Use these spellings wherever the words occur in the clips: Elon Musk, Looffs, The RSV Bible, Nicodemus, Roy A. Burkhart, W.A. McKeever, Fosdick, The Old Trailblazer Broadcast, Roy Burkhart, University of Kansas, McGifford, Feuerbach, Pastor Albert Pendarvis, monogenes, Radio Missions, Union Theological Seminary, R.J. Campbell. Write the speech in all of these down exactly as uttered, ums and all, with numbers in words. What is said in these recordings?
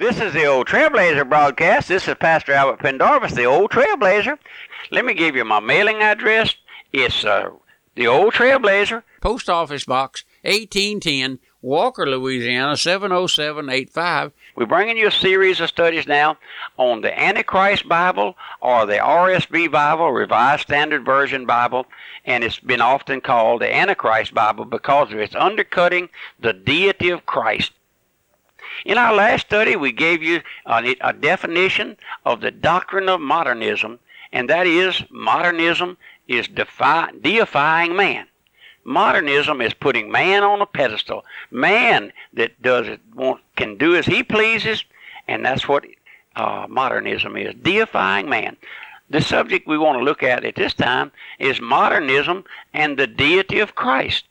This is the Old Trailblazer Broadcast. This is Pastor Albert Pendarvis, the Old Trailblazer. Let me give you my mailing address. It's uh, the Old Trailblazer, Post Office Box eighteen ten, Walker, Louisiana seven oh seven eight five. We're bringing you a series of studies now on the Antichrist Bible, or the R S V Bible, Revised Standard Version Bible, and it's been often called the Antichrist Bible because of its undercutting the deity of Christ. In our last study, we gave you a, a definition of the doctrine of modernism, and that is modernism is defi- deifying man. Modernism is putting man on a pedestal. Man that does it want, can do as he pleases, and that's what uh, modernism is, deifying man. The subject we want to look at at this time is modernism and the deity of Christ.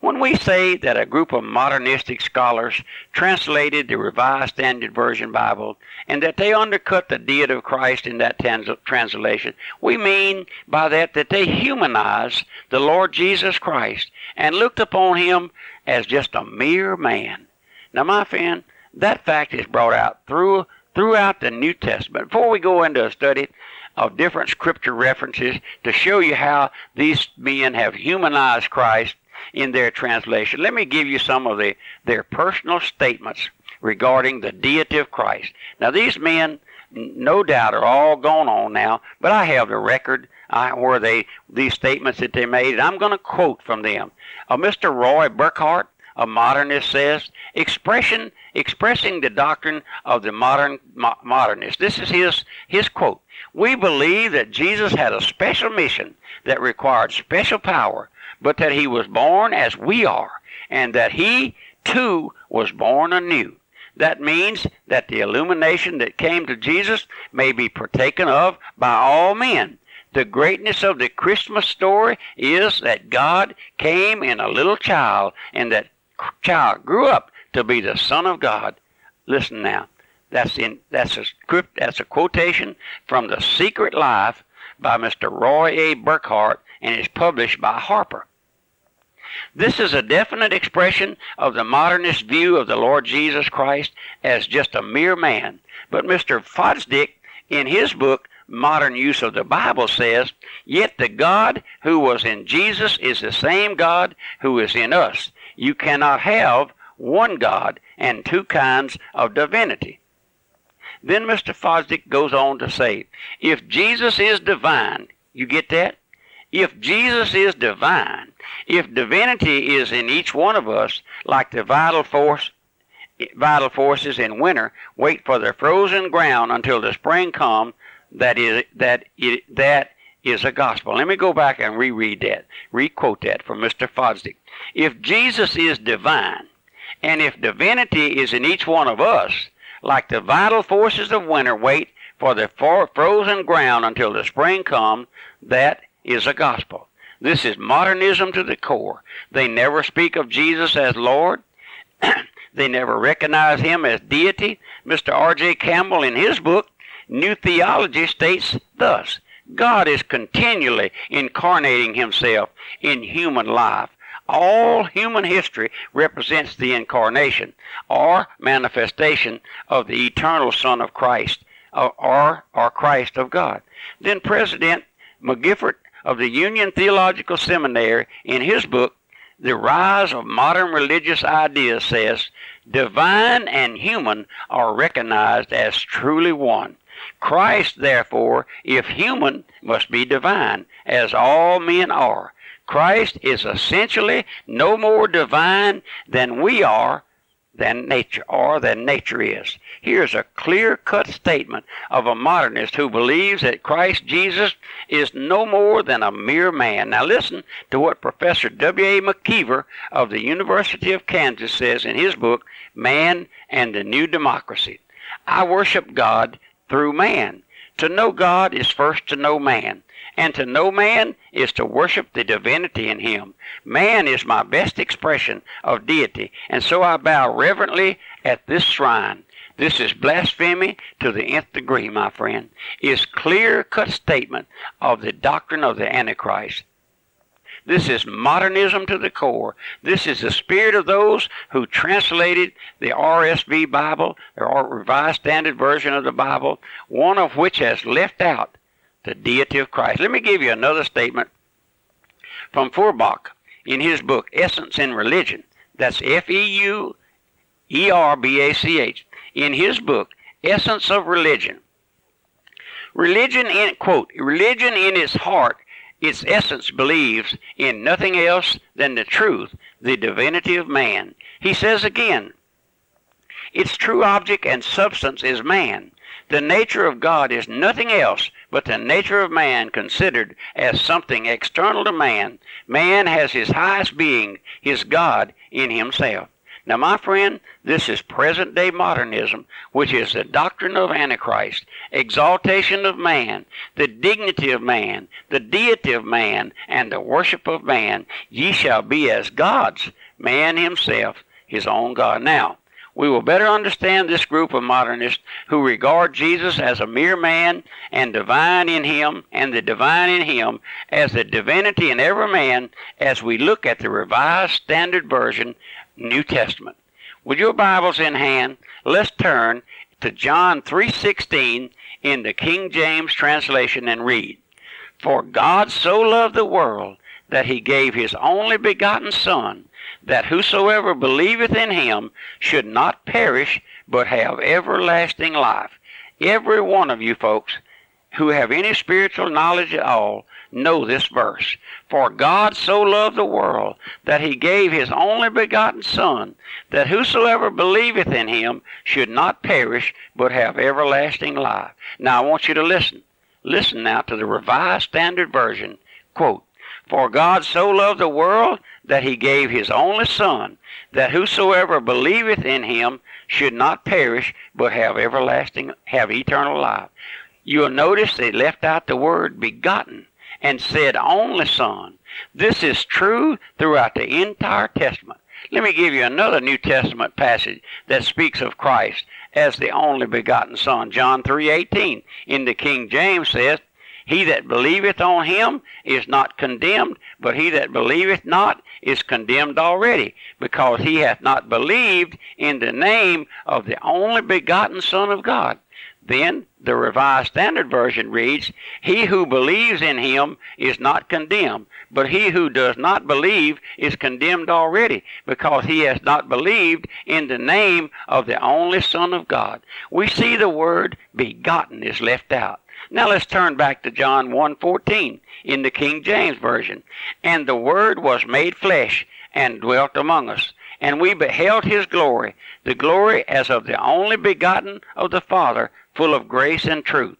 When we say that a group of modernistic scholars translated the Revised Standard Version Bible and that they undercut the deity of Christ in that trans- translation, we mean by that that they humanized the Lord Jesus Christ and looked upon him as just a mere man. Now, my friend, that fact is brought out through throughout the New Testament. Before we go into a study of different scripture references to show you how these men have humanized Christ in their translation, let me give you some of the, their personal statements regarding the deity of Christ. Now, these men, no doubt, are all gone on now, but I have the record I, where they these statements that they made, and I'm going to quote from them. Uh, Mister Roy Burkhart, a modernist, says, Expression, expressing the doctrine of the modern mo- modernist. This is his his quote. We believe that Jesus had a special mission that required special power, but that he was born as we are, and that he, too, was born anew. That means that the illumination that came to Jesus may be partaken of by all men. The greatness of the Christmas story is that God came in a little child, and that child grew up to be the Son of God. Listen now, that's in that's a script, that's a quotation from The Secret Life by Mister Roy A. Burkhart, and is published by Harper. This is a definite expression of the modernist view of the Lord Jesus Christ as just a mere man. But Mister Fosdick, in his book, Modern Use of the Bible, says, Yet the God who was in Jesus is the same God who is in us. You cannot have one God and two kinds of divinity. Then Mister Fosdick goes on to say, If Jesus is divine, you get that? If Jesus is divine, if divinity is in each one of us, like the vital force, vital forces in winter wait for the frozen ground until the spring comes, that is that it, that is a gospel. Let me go back and reread that, requote that from Mister Fosdick. If Jesus is divine, and if divinity is in each one of us, like the vital forces of winter wait for the for- frozen ground until the spring comes, that is a gospel. This is modernism to the core. They never speak of Jesus as Lord. They never recognize him as deity. Mister R J. Campbell, in his book, New Theology, states thus, God is continually incarnating himself in human life. All human history represents the incarnation or manifestation of the eternal Son of Christ, or, or Christ of God. Then President McGifford, of the Union Theological Seminary, in his book, The Rise of Modern Religious Ideas, says, Divine and human are recognized as truly one. Christ, therefore, if human, must be divine, as all men are. Christ is essentially no more divine than we are, than nature, or than nature is. Here's a clear-cut statement of a modernist who believes that Christ Jesus is no more than a mere man. Now listen to what Professor W A McKeever of the University of Kansas says in his book, Man and the New Democracy. I worship God through man. To know God is first to know man, and to know man is to worship the divinity in him. Man is my best expression of deity, and so I bow reverently at this shrine. This is blasphemy to the nth degree, my friend. It's clear-cut statement of the doctrine of the Antichrist. This is modernism to the core. This is the spirit of those who translated the R S V Bible, the Revised Standard Version of the Bible, one of which has left out the deity of Christ. Let me give you another statement from Feuerbach in his book, Essence in Religion. That's F E U E R B A C H. In his book, Essence of Religion. Religion in, quote, religion in its heart, its essence believes in nothing else than the truth, the divinity of man. He says again, its true object and substance is man. The nature of God is nothing else but the nature of man considered as something external to man. Man has his highest being, his God, in himself. Now, my friend, this is present-day modernism, which is the doctrine of Antichrist, exaltation of man, the dignity of man, the deity of man, and the worship of man. Ye shall be as gods, man himself, his own God. Now, we will better understand this group of modernists who regard Jesus as a mere man and divine in him and the divine in him as the divinity in every man as we look at the Revised Standard Version, New Testament. With your Bibles in hand, let's turn to John three sixteen in the King James translation and read, "For God so loved the world that he gave his only begotten Son, that whosoever believeth in him should not perish, but have everlasting life." Every one of you folks who have any spiritual knowledge at all know this verse. For God so loved the world that he gave his only begotten Son, that whosoever believeth in him should not perish, but have everlasting life. Now I want you to listen. Listen now to the Revised Standard Version. Quote, "For God so loved the world that he gave his only Son, that whosoever believeth in him should not perish, but have everlasting, have eternal life." You'll notice they left out the word begotten and said only Son. This is true throughout the entire Testament. Let me give you another New Testament passage that speaks of Christ as the only begotten Son. John three eighteen in the King James says, "He that believeth on him is not condemned, but he that believeth not is condemned already, because he hath not believed in the name of the only begotten Son of God." Then the Revised Standard Version reads, "He who believes in him is not condemned, but he who does not believe is condemned already, because he has not believed in the name of the only Son of God." We see the word begotten is left out. Now let's turn back to John one fourteen in the King James Version. "And the Word was made flesh and dwelt among us, and we beheld his glory, the glory as of the only begotten of the Father, full of grace and truth."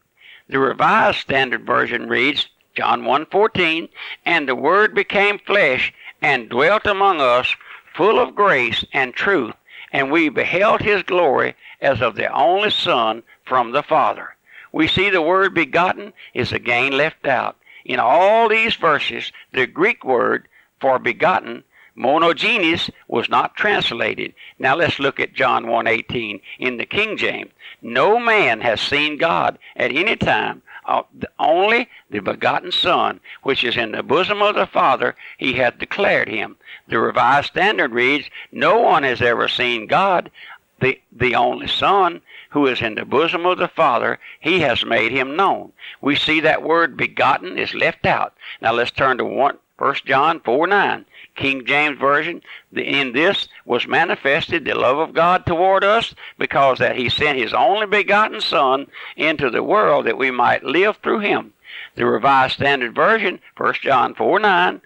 The Revised Standard Version reads, John one fourteen, "And the Word became flesh and dwelt among us, full of grace and truth, and we beheld his glory as of the only Son from the Father." We see the word begotten is again left out. In all these verses, the Greek word for begotten, monogenes, was not translated. Now let's look at John one eighteen in the King James. "No man has seen God at any time. Only the begotten Son, which is in the bosom of the Father, he hath declared him." The Revised Standard reads, "No one has ever seen God. The, the only Son, who is in the bosom of the Father, he has made him known." We see that word begotten is left out. Now let's turn to First John four nine, King James Version. "In this was manifested the love of God toward us, because that he sent his only begotten Son into the world that we might live through him." The Revised Standard Version, First John four nine,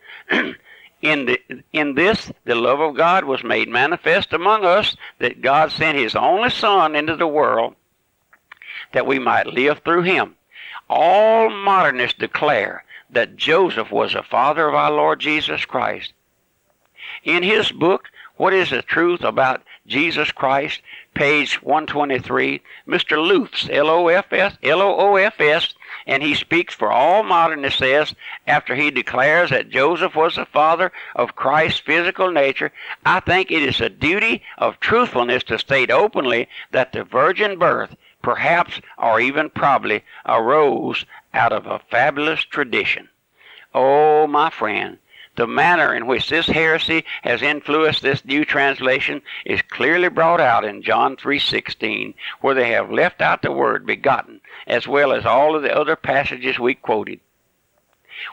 In, the, in this, the love of God was made manifest among us, that God sent his only Son into the world that we might live through him. All modernists declare that Joseph was the father of our Lord Jesus Christ. In his book, What is the Truth About Jesus Christ, page one twenty-three, Mister Looffs, L O F S, L O O F S, and he speaks for all modernists, says, after he declares that Joseph was the father of Christ's physical nature, "I think it is a duty of truthfulness to state openly that the virgin birth, perhaps or even probably, arose out of a fabulous tradition." Oh, my friend, The manner in which this heresy has influenced this new translation is clearly brought out in John three sixteen, where they have left out the word begotten, as well as all of the other passages we quoted.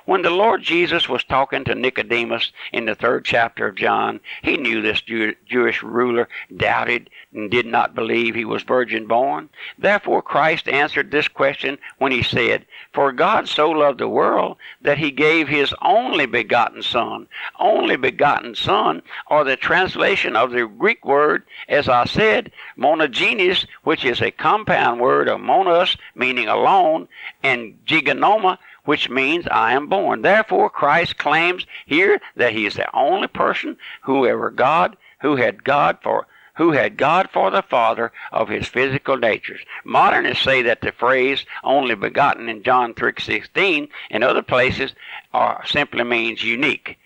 When the Lord Jesus was talking to Nicodemus in the third chapter of John, he knew this Jew- Jewish ruler doubted and did not believe he was virgin born. Therefore Christ answered this question when he said, "For God so loved the world that he gave his only begotten Son." Only begotten Son, or the translation of the Greek word, as I said, monogenes, which is a compound word of monos, meaning alone, and giganoma, which means I am born. Therefore, Christ claims here that he is the only person who ever God, who had God for, who had God for the Father of his physical natures. Modernists say that the phrase "only begotten" in John three sixteen and other places are simply means unique.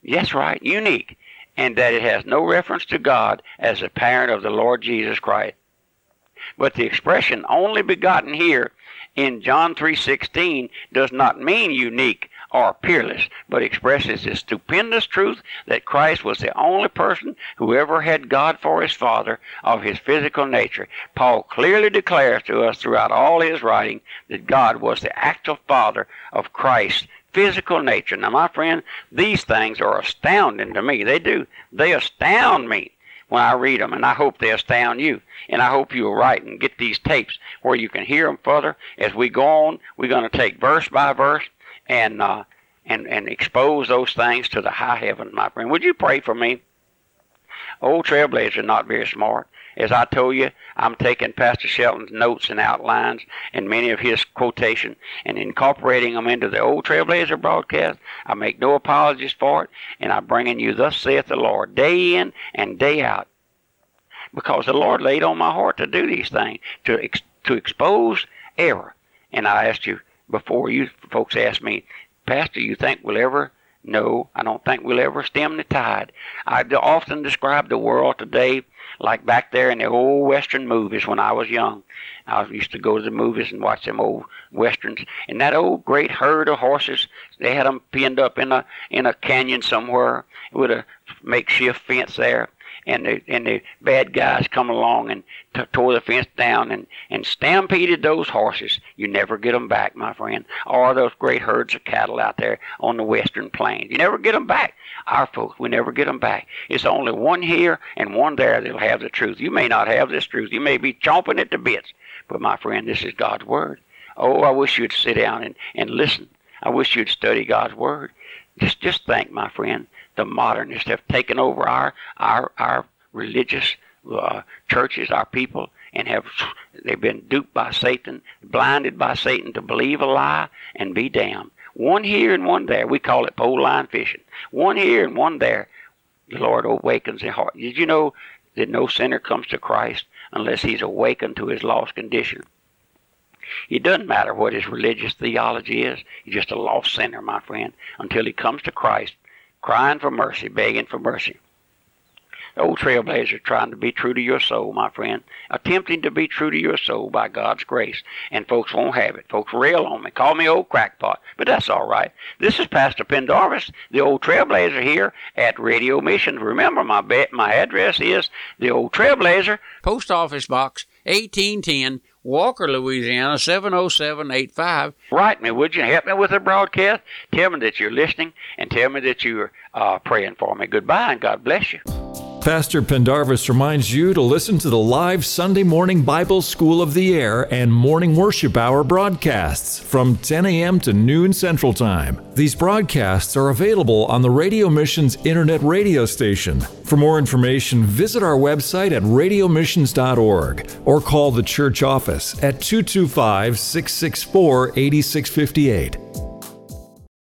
Yes, right, unique, and that it has no reference to God as the parent of the Lord Jesus Christ. But the expression "only begotten" here in John three sixteen does not mean unique or peerless, but expresses the stupendous truth that Christ was the only person who ever had God for his Father of his physical nature. Paul clearly declares to us throughout all his writing that God was the actual Father of Christ's physical nature. Now, my friend, these things are astounding to me. They do. They astound me when I read them, and I hope they astound you. And I hope you'll write and get these tapes where you can hear them further. As we go on, we're going to take verse by verse and uh, and and expose those things to the high heaven, my friend. Would you pray for me? Old Trailblazer, not very smart. As I told you, I'm taking Pastor Shelton's notes and outlines and many of his quotations and incorporating them into the Old Trailblazer broadcast. I make no apologies for it, and I'm bringing you "Thus saith the Lord" day in and day out, because the Lord laid on my heart to do these things, to ex- to expose error. And I asked you before, you folks asked me, "Pastor, you think we'll ever..." No, I don't think we'll ever stem the tide. I often describe the world today like back there in the old Western movies when I was young. I used to go to the movies and watch them old Westerns. And that old great herd of horses, they had them pinned up in a in a canyon somewhere with a makeshift fence there. And the, and the bad guys come along and t- tore the fence down and, and stampeded those horses. You never get them back, my friend. Or those great herds of cattle out there on the western plains. You never get them back. Our folks, we never get them back. It's only one here and one there that'll have the truth. You may not have this truth. You may be chomping at the bits. But, my friend, this is God's Word. Oh, I wish you'd sit down and, and listen. I wish you'd study God's Word. Just, just think, my friend. The modernists have taken over our our, our religious uh, churches, our people, and have they've been duped by Satan, blinded by Satan to believe a lie and be damned. One here and one there. We call it pole line fishing. One here and one there. The Lord awakens the heart. Did you know that no sinner comes to Christ unless he's awakened to his lost condition? It doesn't matter what his religious theology is. He's just a lost sinner, my friend, until he comes to Christ, crying for mercy, begging for mercy. The Old Trailblazer, trying to be true to your soul, my friend. Attempting to be true to your soul by God's grace. And folks won't have it. Folks rail on me. Call me old crackpot. But that's all right. This is Pastor Pendarvis, the Old Trailblazer, here at Radio Missions. Remember, my be- my address is the Old Trailblazer, Post Office Box eighteen ten, Walker, Louisiana, seven oh seven eight five. Write me, would you? Help me with the broadcast. Tell me that you're listening, and tell me that you're uh, praying for me. Goodbye, and God bless you. Pastor Pendarvis reminds you to listen to the live Sunday morning Bible School of the Air and morning worship hour broadcasts from ten a.m. to noon Central Time. These broadcasts are available on the Radio Missions Internet radio station. For more information, visit our website at radio missions dot org or call the church office at two two five, six six four, eight six five eight.